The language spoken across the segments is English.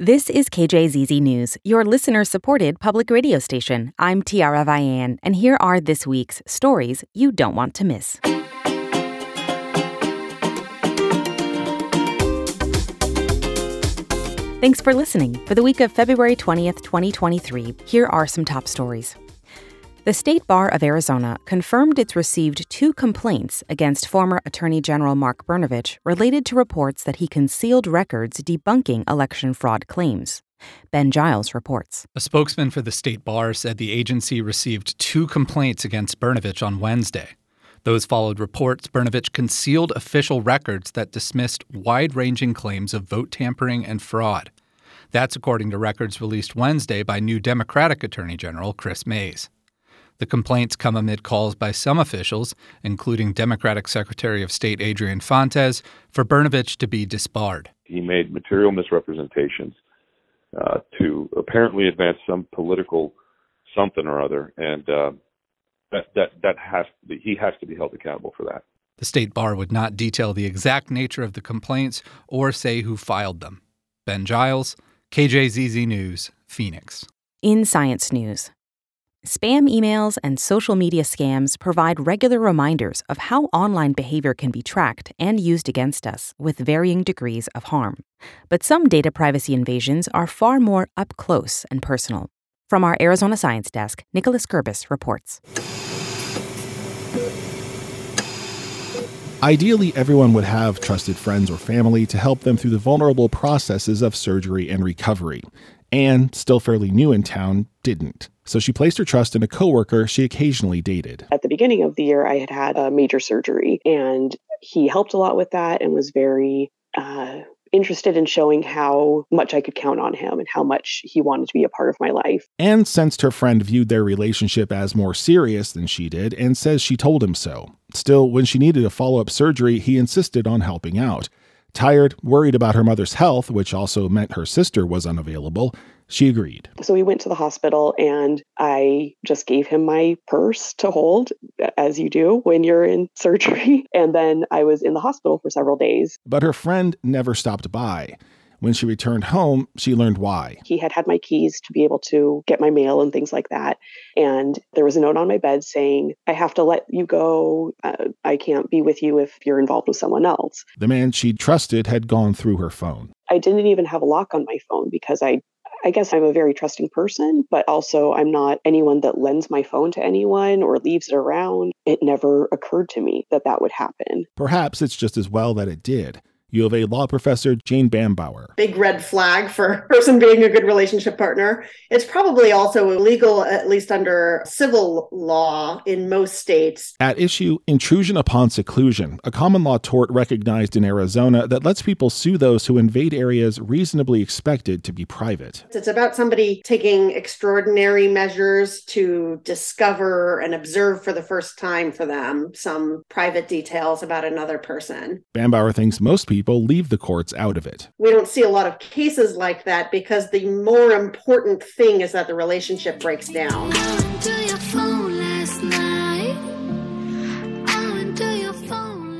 This is KJZZ News, your listener-supported public radio station. I'm Tiara Vianne, and here are this week's stories you don't want to miss. Thanks for listening. For the week of February 20th, 2023, here are some top stories. The State Bar of Arizona confirmed it's received two complaints against former Attorney General Mark Brnovich related to reports that he concealed records debunking election fraud claims. Ben Giles reports. A spokesman for the State Bar said the agency received two complaints against Brnovich on Wednesday. Those followed reports Brnovich concealed official records that dismissed wide-ranging claims of vote tampering and fraud. That's according to records released Wednesday by new Democratic Attorney General Chris Mayes. The complaints come amid calls by some officials, including Democratic Secretary of State Adrian Fontes, for Brnovich to be disbarred. He made material misrepresentations to apparently advance some political something or other, and he has to be held accountable for that. The State Bar would not detail the exact nature of the complaints or say who filed them. Ben Giles, KJZZ News, Phoenix. In science news. Spam emails and social media scams provide regular reminders of how online behavior can be tracked and used against us with varying degrees of harm. But some data privacy invasions are far more up close and personal. From our Arizona Science Desk, Nicholas Kerbis reports. Ideally, everyone would have trusted friends or family to help them through the vulnerable processes of surgery and recovery. Anne, still fairly new in town, didn't. So she placed her trust in a coworker she occasionally dated. At the beginning of the year, I had had a major surgery, and he helped a lot with that and was very interested in showing how much I could count on him and how much he wanted to be a part of my life. Anne sensed her friend viewed their relationship as more serious than she did and says she told him so. Still, when she needed a follow-up surgery, he insisted on helping out. Tired, worried about her mother's health, which also meant her sister was unavailable, she agreed. So we went to the hospital, and I just gave him my purse to hold, as you do when you're in surgery. And then I was in the hospital for several days. But her friend never stopped by. When she returned home, she learned why. He had had my keys to be able to get my mail and things like that. And there was a note on my bed saying, I have to let you go. I can't be with you if you're involved with someone else. The man she trusted had gone through her phone. I didn't even have a lock on my phone because I guess I'm a very trusting person, but also I'm not anyone that lends my phone to anyone or leaves it around. It never occurred to me that that would happen. Perhaps it's just as well that it did. U of A law professor Jane Bambauer. Big red flag for a person being a good relationship partner. It's probably also illegal, at least under civil law in most states. At issue, intrusion upon seclusion, a common law tort recognized in Arizona that lets people sue those who invade areas reasonably expected to be private. It's about somebody taking extraordinary measures to discover and observe for the first time for them some private details about another person. Bambauer thinks most people leave the courts out of it. We don't see a lot of cases like that because the more important thing is that the relationship breaks down.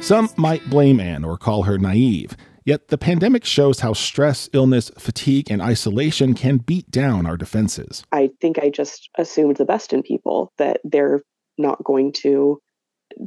Some might blame Anne or call her naive, yet the pandemic shows how stress, illness, fatigue, and isolation can beat down our defenses. I think I just assumed the best in people, that they're not going to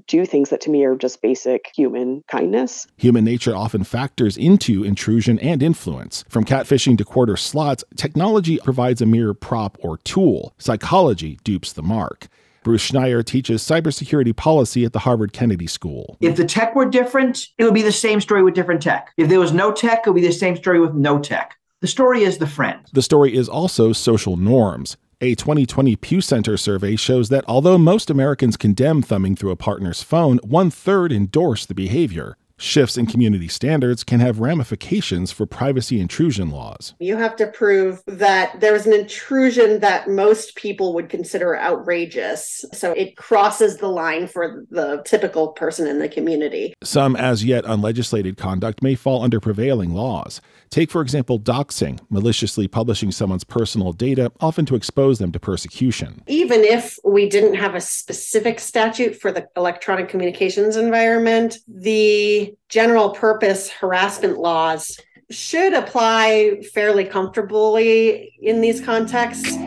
do things that to me are just basic human kindness. Human nature often factors into intrusion and influence. From catfishing to quarter slots, technology provides a mere prop or tool. Psychology dupes the mark. Bruce Schneier teaches cybersecurity policy at the Harvard Kennedy School. If the tech were different, it would be the same story with different tech. If there was no tech, it would be the same story with no tech. The story is the friend. The story is also social norms. A 2020 Pew Center survey shows that although most Americans condemn thumbing through a partner's phone, 1/3 endorse the behavior. Shifts in community standards can have ramifications for privacy intrusion laws. You have to prove that there was an intrusion that most people would consider outrageous, so it crosses the line for the typical person in the community. Some as yet unlegislated conduct may fall under prevailing laws. Take, for example, doxing, maliciously publishing someone's personal data, often to expose them to persecution. Even if we didn't have a specific statute for the electronic communications environment, the general purpose harassment laws should apply fairly comfortably in these contexts.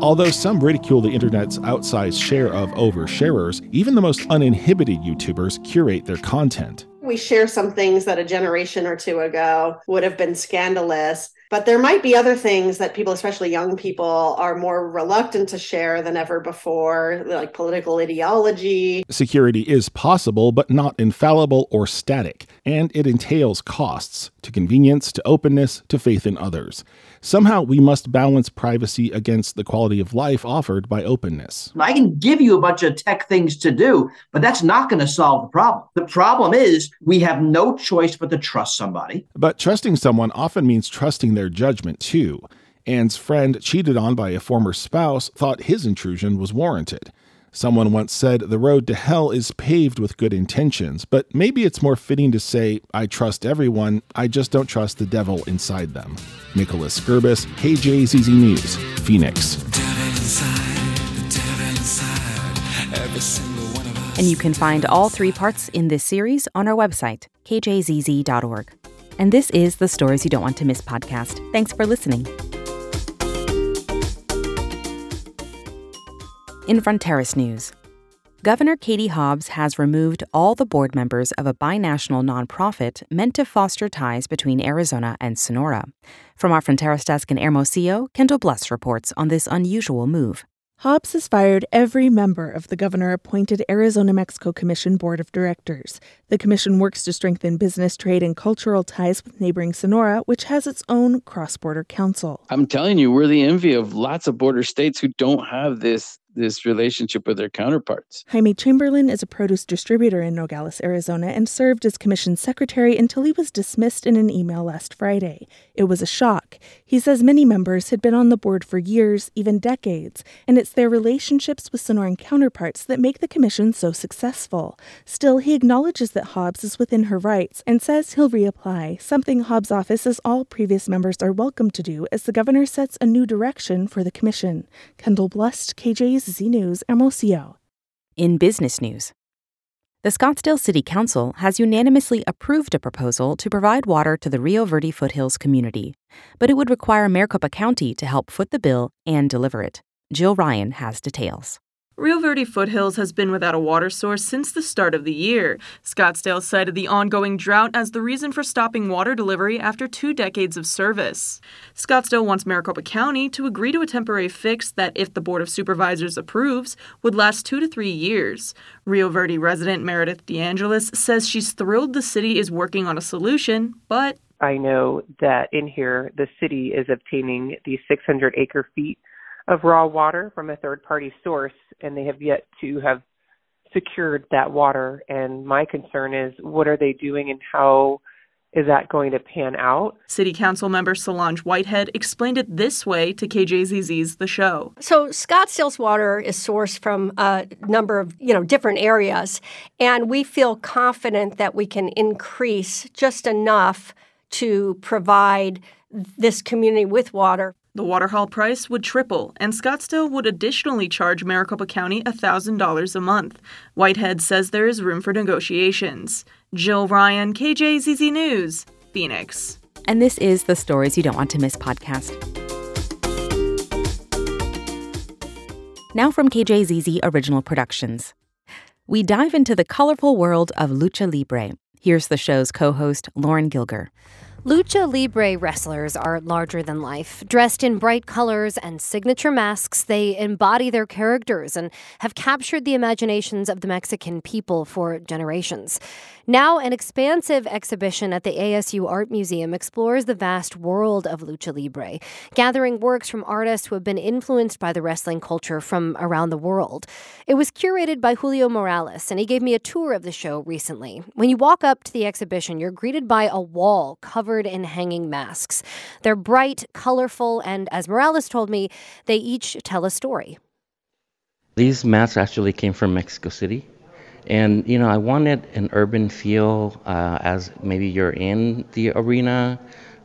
Although some ridicule the internet's outsized share of oversharers, even the most uninhibited YouTubers curate their content. We share some things that a generation or two ago would have been scandalous, but there might be other things that people, especially young people, are more reluctant to share than ever before, like political ideology. Security is possible, but not infallible or static, and it entails costs to convenience, to openness, to faith in others. Somehow we must balance privacy against the quality of life offered by openness. I can give you a bunch of tech things to do, but that's not going to solve the problem. The problem is we have no choice but to trust somebody. But trusting someone often means trusting their judgment too. Anne's friend, cheated on by a former spouse, thought his intrusion was warranted. Someone once said, the road to hell is paved with good intentions, but maybe it's more fitting to say, I trust everyone, I just don't trust the devil inside them. Nicholas Kerbis, KJZZ News, Phoenix. And you can find all three parts in this series on our website, kjzz.org. And this is the Stories You Don't Want to Miss podcast. Thanks for listening. In Fronteras news, Governor Katie Hobbs has removed all the board members of a binational nonprofit meant to foster ties between Arizona and Sonora. From our Fronteras desk in Hermosillo, Kendall Blust reports on this unusual move. Hobbs has fired every member of the governor-appointed Arizona-Mexico Commission Board of Directors. The commission works to strengthen business, trade, and cultural ties with neighboring Sonora, which has its own cross-border council. I'm telling you, we're the envy of lots of border states who don't have this relationship with their counterparts. Jaime Chamberlain is a produce distributor in Nogales, Arizona, and served as commission secretary until he was dismissed in an email last Friday. It was a shock. He says many members had been on the board for years, even decades, and it's their relationships with Sonoran counterparts that make the commission so successful. Still, he acknowledges that Hobbs is within her rights and says he'll reapply, something Hobbs' office says all previous members are welcome to do as the governor sets a new direction for the commission. Kendall Blust, KJZZ News, Hermosillo. In business news, the Scottsdale City Council has unanimously approved a proposal to provide water to the Rio Verde Foothills community, but it would require Maricopa County to help foot the bill and deliver it. Jill Ryan has details. Rio Verde Foothills has been without a water source since the start of the year. Scottsdale cited the ongoing drought as the reason for stopping water delivery after 2 decades of service. Scottsdale wants Maricopa County to agree to a temporary fix that, if the Board of Supervisors approves, would last 2 to 3 years. Rio Verde resident Meredith DeAngelis says she's thrilled the city is working on a solution, but I know that in here the city is obtaining the 600 acre feet of raw water from a third-party source, and they have yet to have secured that water. And my concern is, what are they doing and how is that going to pan out? City Council member Solange Whitehead explained it this way to KJZZ's The Show. So Scottsdale's water is sourced from a number of, different areas, and we feel confident that we can increase just enough to provide this community with water. The water haul price would triple, and Scottsdale would additionally charge Maricopa County $1,000 a month. Whitehead says there is room for negotiations. Jill Ryan, KJZZ News, Phoenix. And this is the Stories You Don't Want to Miss podcast. Now from KJZZ Original Productions. We dive into the colorful world of Lucha Libre. Here's the show's co-host, Lauren Gilger. Lucha Libre wrestlers are larger than life. Dressed in bright colors and signature masks, they embody their characters and have captured the imaginations of the Mexican people for generations. Now, an expansive exhibition at the ASU Art Museum explores the vast world of Lucha Libre, gathering works from artists who have been influenced by the wrestling culture from around the world. It was curated by Julio Morales, and he gave me a tour of the show recently. When you walk up to the exhibition, you're greeted by a wall covered in hanging masks. They're bright, colorful, and as Morales told me, they each tell a story. These masks actually came from Mexico City. And, I wanted an urban feel as maybe you're in the arena,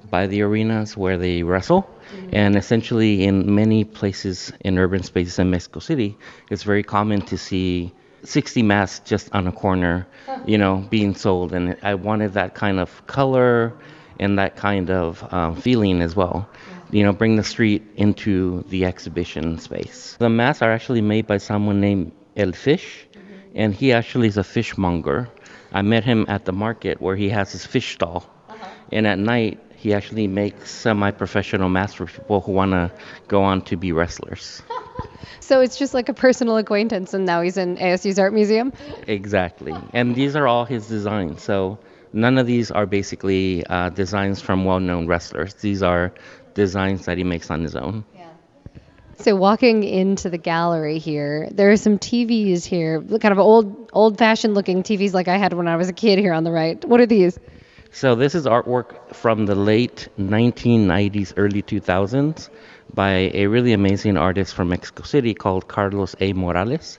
by the arenas where they wrestle. Mm-hmm. And essentially in many places in urban spaces in Mexico City, it's very common to see 60 masks just on a corner, you know, being sold. And I wanted that kind of color and that kind of feeling as well. You know, bring the street into the exhibition space. The masks are actually made by someone named El Fish, and he actually is a fishmonger. I met him at the market where he has his fish stall, and at night he actually makes semi-professional masks for people who want to go on to be wrestlers. So it's just like a personal acquaintance, and now he's in ASU's Art Museum? Exactly, and these are all his designs. So none of these are basically designs from well-known wrestlers. These are designs that he makes on his own. Yeah. So walking into the gallery here, there are some TVs here, kind of old-fashioned looking TVs like I had when I was a kid here on the right. What are these? So this is artwork from the late 1990s, early 2000s by a really amazing artist from Mexico City called Carlos A. Morales.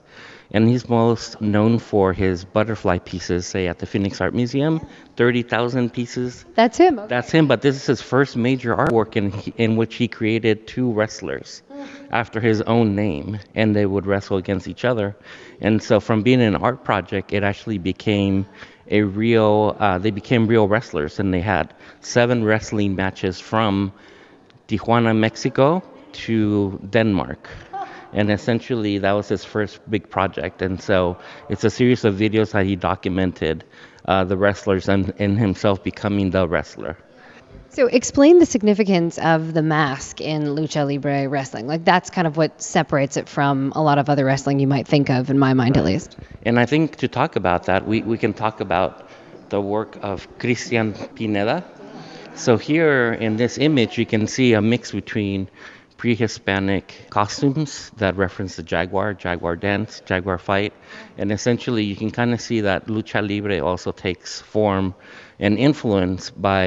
And he's most known for his butterfly pieces, say, at the Phoenix Art Museum, 30,000 pieces. That's him. Okay. That's him, but this is his first major artwork in which he created two wrestlers after his own name, and they would wrestle against each other. And so from being an art project, it actually became a real, they became real wrestlers, and they had 7 wrestling matches from Tijuana, Mexico to Denmark. And essentially, that was his first big project. And so it's a series of videos that he documented the wrestlers and himself becoming the wrestler. So explain the significance of the mask in Lucha Libre wrestling. Like, that's kind of what separates it from a lot of other wrestling you might think of, in my mind at least. And I think to talk about that, we can talk about the work of Christian Pineda. So here in this image, you can see a mix between pre-Hispanic costumes that reference the jaguar dance, jaguar fight. And essentially, you can kind of see that Lucha Libre also takes form and influence by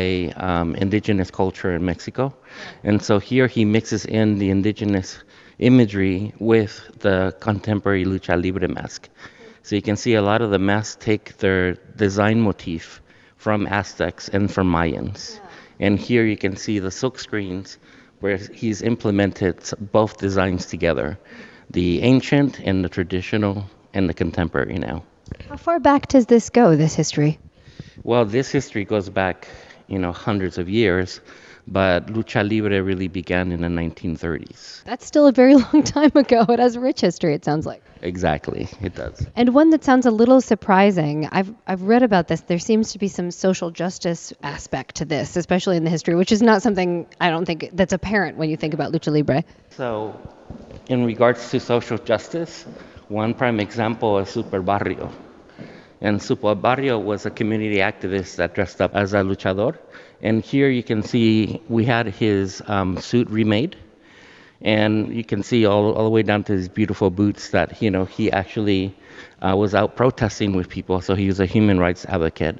indigenous culture in Mexico. And so here he mixes in the indigenous imagery with the contemporary Lucha Libre mask. So you can see a lot of the masks take their design motif from Aztecs and from Mayans. And here you can see the silk screens where he's implemented both designs together, the ancient and the traditional and the contemporary now. How far back does this go, this history? Well, this history goes back, you know, hundreds of years, but Lucha Libre really began in the 1930s. That's still a very long time ago. It has a rich history, it sounds like. Exactly, it does. And one that sounds a little surprising, I've read about this, there seems to be some social justice aspect to this, especially in the history, which is not something I don't think that's apparent when you think about Lucha Libre. So in regards to social justice, one prime example is Super Barrio. And Super Barrio was a community activist that dressed up as a luchador. And here you can see we had his suit remade. And you can see all the way down to his beautiful boots that, you know, he actually was out protesting with people. So he was a human rights advocate.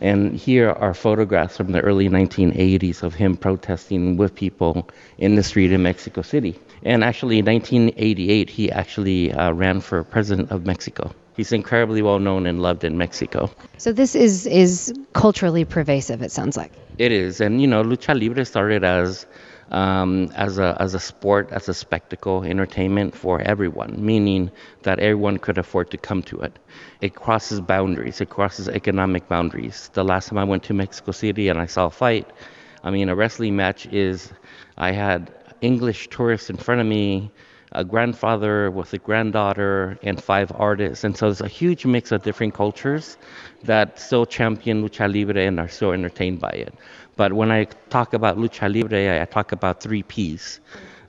And here are photographs from the early 1980s of him protesting with people in the street in Mexico City. And actually in 1988, he actually ran for president of Mexico. He's incredibly well known and loved in Mexico. So this is culturally pervasive, it sounds like. It is. And, you know, Lucha Libre started as a sport, as a spectacle, entertainment for everyone, meaning that everyone could afford to come to it. It crosses boundaries. It crosses economic boundaries. The last time I went to Mexico City and I saw a fight, I mean, a wrestling match is, I had English tourists in front of me, a grandfather with a granddaughter, and 5 artists. And so there's a huge mix of different cultures that still champion Lucha Libre and are so entertained by it. But when I talk about Lucha Libre, I talk about 3 Ps.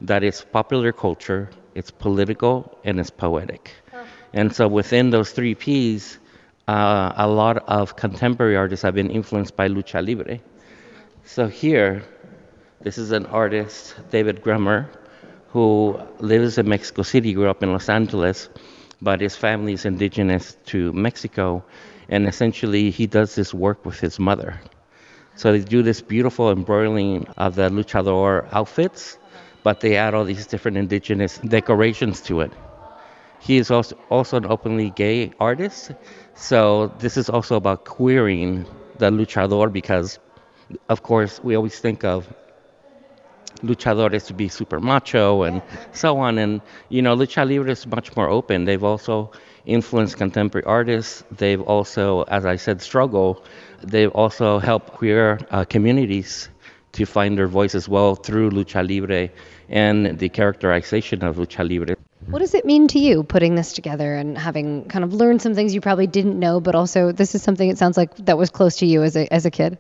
That is popular culture, it's political, and it's poetic. And so within those 3 Ps, a lot of contemporary artists have been influenced by Lucha Libre. So here, this is an artist, David Grummer, who lives in Mexico City, grew up in Los Angeles, but his family is indigenous to Mexico. And essentially, he does this work with his mother. So they do this beautiful embroidering of the luchador outfits, but they add all these different indigenous decorations to it. He is also an openly gay artist, so this is also about queering the luchador because, of course, we always think of luchadores to be super macho and so on. And, you know, Lucha Libre is much more open. They've also influenced contemporary artists. They've also, as I said, struggle. They've also helped queer communities to find their voice as well through Lucha Libre and the characterization of Lucha Libre. What does it mean to you putting this together and having kind of learned some things you probably didn't know, but also this is something it sounds like that was close to you as a kid?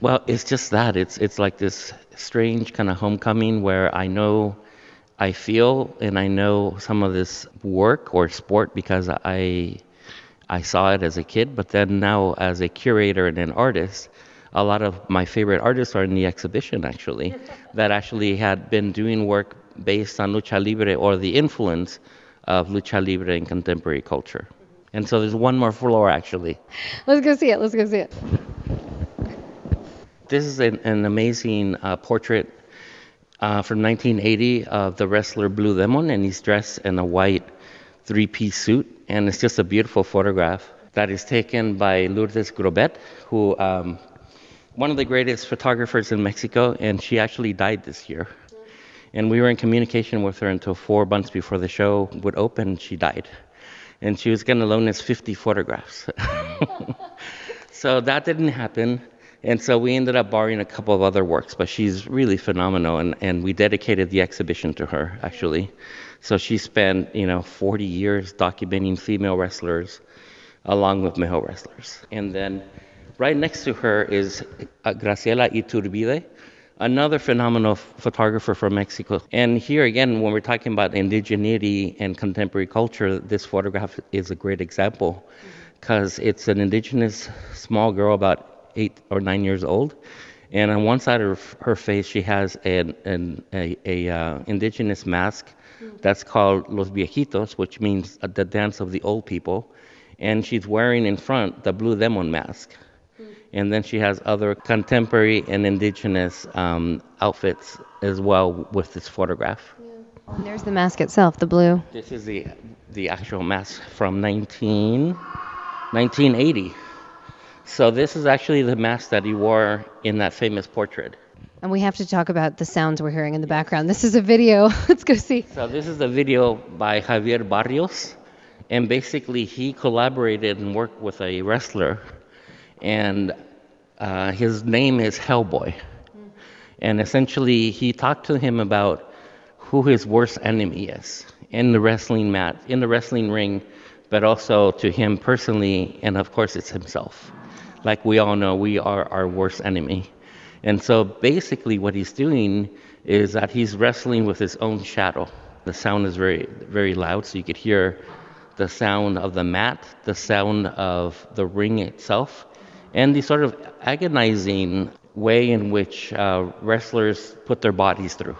Well, it's just that. It's like this strange kind of homecoming where I know I feel and I know some of this work or sport because I saw it as a kid, but then now as a curator and an artist, a lot of my favorite artists are in the exhibition, actually, that actually had been doing work based on Lucha Libre or the influence of Lucha Libre in contemporary culture. And so there's one more floor, actually. Let's go see it. This is an amazing portrait from 1980 of the wrestler Blue Demon, and he's dressed in a white three-piece suit, and it's just a beautiful photograph that is taken by Lourdes Grobet, who one of the greatest photographers in Mexico, and she actually died this year. And we were in communication with her until 4 months before the show would open. She died. And she was going to loan us 50 photographs. So that didn't happen. And so we ended up borrowing a couple of other works. But she's really phenomenal. And we dedicated the exhibition to her, actually. So she spent, 40 years documenting female wrestlers along with male wrestlers. And then right next to her is Graciela Iturbide, another phenomenal photographer from Mexico. And here again, when we're talking about indigeneity and contemporary culture, this photograph is a great example because it's an indigenous small girl about 8 or 9 years old. And on one side of her face, she has an indigenous mask that's called Los Viejitos, which means the dance of the old people. And she's wearing in front the Blue Demon mask. And then she has other contemporary and indigenous outfits as well with this photograph. Yeah. And there's the mask itself, the blue. This is the actual mask from 1980. So this is actually the mask that he wore in that famous portrait. And we have to talk about the sounds we're hearing in the background. This is a video. Let's go see. So this is a video by Javier Barrios. And basically he collaborated and worked with a wrestler. And his name is Hellboy. And essentially, he talked to him about who his worst enemy is in the wrestling mat, in the wrestling ring, but also to him personally, and of course, it's himself. Like we all know, we are our worst enemy. And so basically what he's doing is that he's wrestling with his own shadow. The sound is very, very loud, so you could hear the sound of the mat, the sound of the ring itself, and the sort of agonizing way in which wrestlers put their bodies through.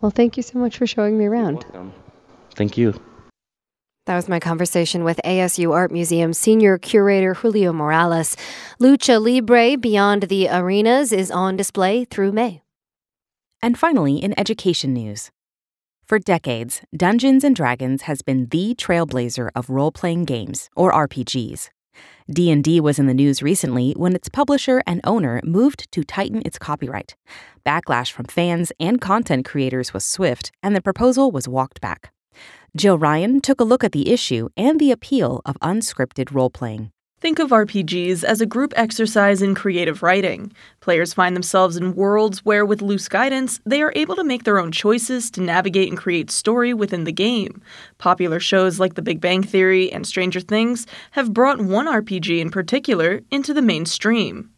Well, thank you so much for showing me around. You're welcome. Thank you. That was my conversation with ASU Art Museum Senior Curator Julio Morales. Lucha Libre Beyond the Arenas is on display through May. And finally, in education news. For decades, Dungeons and Dragons has been the trailblazer of role-playing games, or RPGs. D&D was in the news recently when its publisher and owner moved to tighten its copyright. Backlash from fans and content creators was swift, and the proposal was walked back. Jill Ryan took a look at the issue and the appeal of unscripted role-playing. Think of RPGs as a group exercise in creative writing. Players find themselves in worlds where, with loose guidance, they are able to make their own choices to navigate and create story within the game. Popular shows like The Big Bang Theory and Stranger Things have brought one RPG in particular into the mainstream.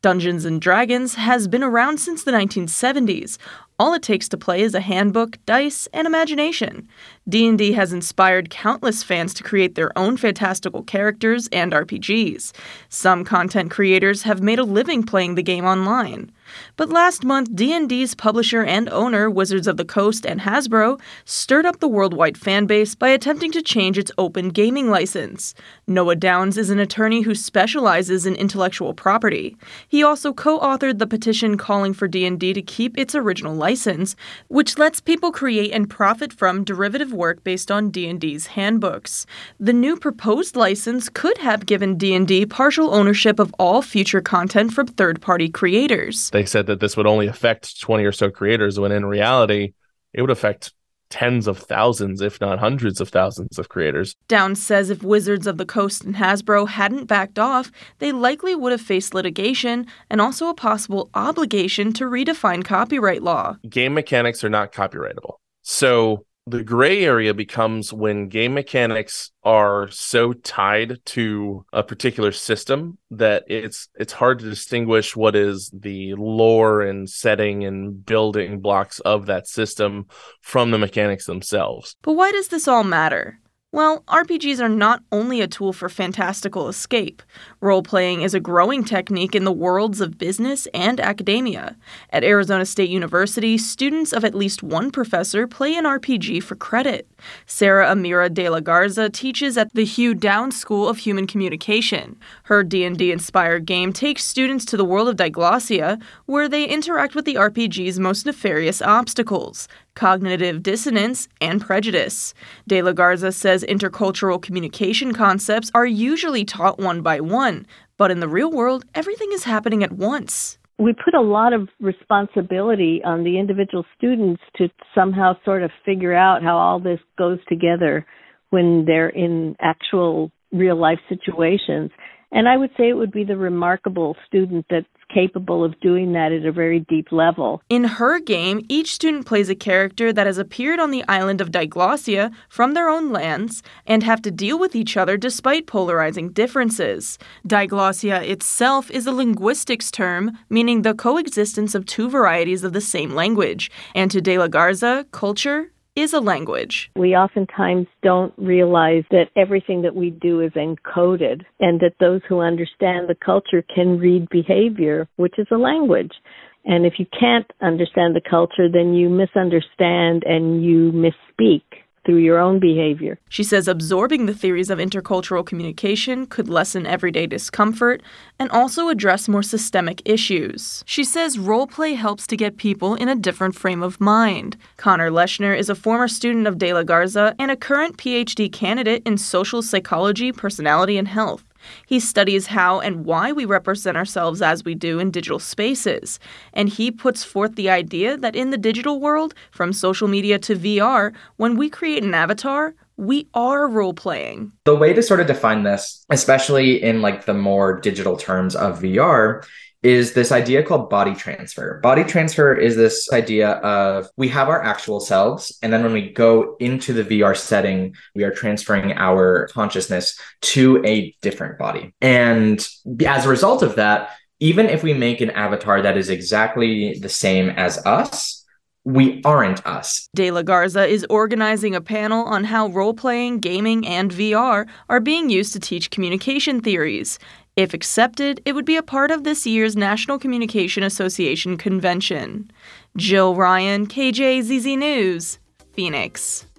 Dungeons and Dragons has been around since the 1970s. All it takes to play is a handbook, dice, and imagination. D&D has inspired countless fans to create their own fantastical characters and RPGs. Some content creators have made a living playing the game online. But last month, D&D's publisher and owner, Wizards of the Coast and Hasbro, stirred up the worldwide fan base by attempting to change its open gaming license. Noah Downs is an attorney who specializes in intellectual property. He also co-authored the petition calling for D&D to keep its original license, which lets people create and profit from derivative work based on D&D's handbooks. The new proposed license could have given D&D partial ownership of all future content from third-party creators. They said that this would only affect 20 or so creators, when in reality, it would affect tens of thousands, if not hundreds of thousands of creators. Downs says if Wizards of the Coast and Hasbro hadn't backed off, they likely would have faced litigation and also a possible obligation to redefine copyright law. Game mechanics are not copyrightable. So the gray area becomes when game mechanics are so tied to a particular system that it's hard to distinguish what is the lore and setting and building blocks of that system from the mechanics themselves. But why does this all matter? Well, RPGs are not only a tool for fantastical escape. Role-playing is a growing technique in the worlds of business and academia. At Arizona State University, students of at least one professor play an RPG for credit. Sarah Amira de la Garza teaches at the Hugh Downs School of Human Communication. Her D&D-inspired game takes students to the world of Diglossia, where they interact with the RPG's most nefarious obstacles— cognitive dissonance, and prejudice. De la Garza says intercultural communication concepts are usually taught one by one, but in the real world, everything is happening at once. We put a lot of responsibility on the individual students to somehow sort of figure out how all this goes together when they're in actual real-life situations. And I would say it would be the remarkable student that's capable of doing that at a very deep level. In her game, each student plays a character that has appeared on the island of Diglossia from their own lands and have to deal with each other despite polarizing differences. Diglossia itself is a linguistics term, meaning the coexistence of two varieties of the same language. And to De La Garza, culture is a language. We oftentimes don't realize that everything that we do is encoded and that those who understand the culture can read behavior, which is a language. And if you can't understand the culture, then you misunderstand and you misspeak through your own behavior. She says absorbing the theories of intercultural communication could lessen everyday discomfort and also address more systemic issues. She says roleplay helps to get people in a different frame of mind. Connor Leshner is a former student of De La Garza and a current PhD candidate in social psychology, personality, and health. He studies how and why we represent ourselves as we do in digital spaces, and he puts forth the idea that in the digital world, from social media to VR, when we create an avatar, we are role-playing. The way to sort of define this, especially in like the more digital terms of VR, is this idea called body transfer. Body transfer is this idea of we have our actual selves, and then when we go into the VR setting, we are transferring our consciousness to a different body. And as a result of that, even if we make an avatar that is exactly the same as us, we aren't us. De La Garza is organizing a panel on how role-playing, gaming, and VR are being used to teach communication theories. If accepted, it would be a part of this year's National Communication Association Convention. Jill Ryan, KJZZ News, Phoenix.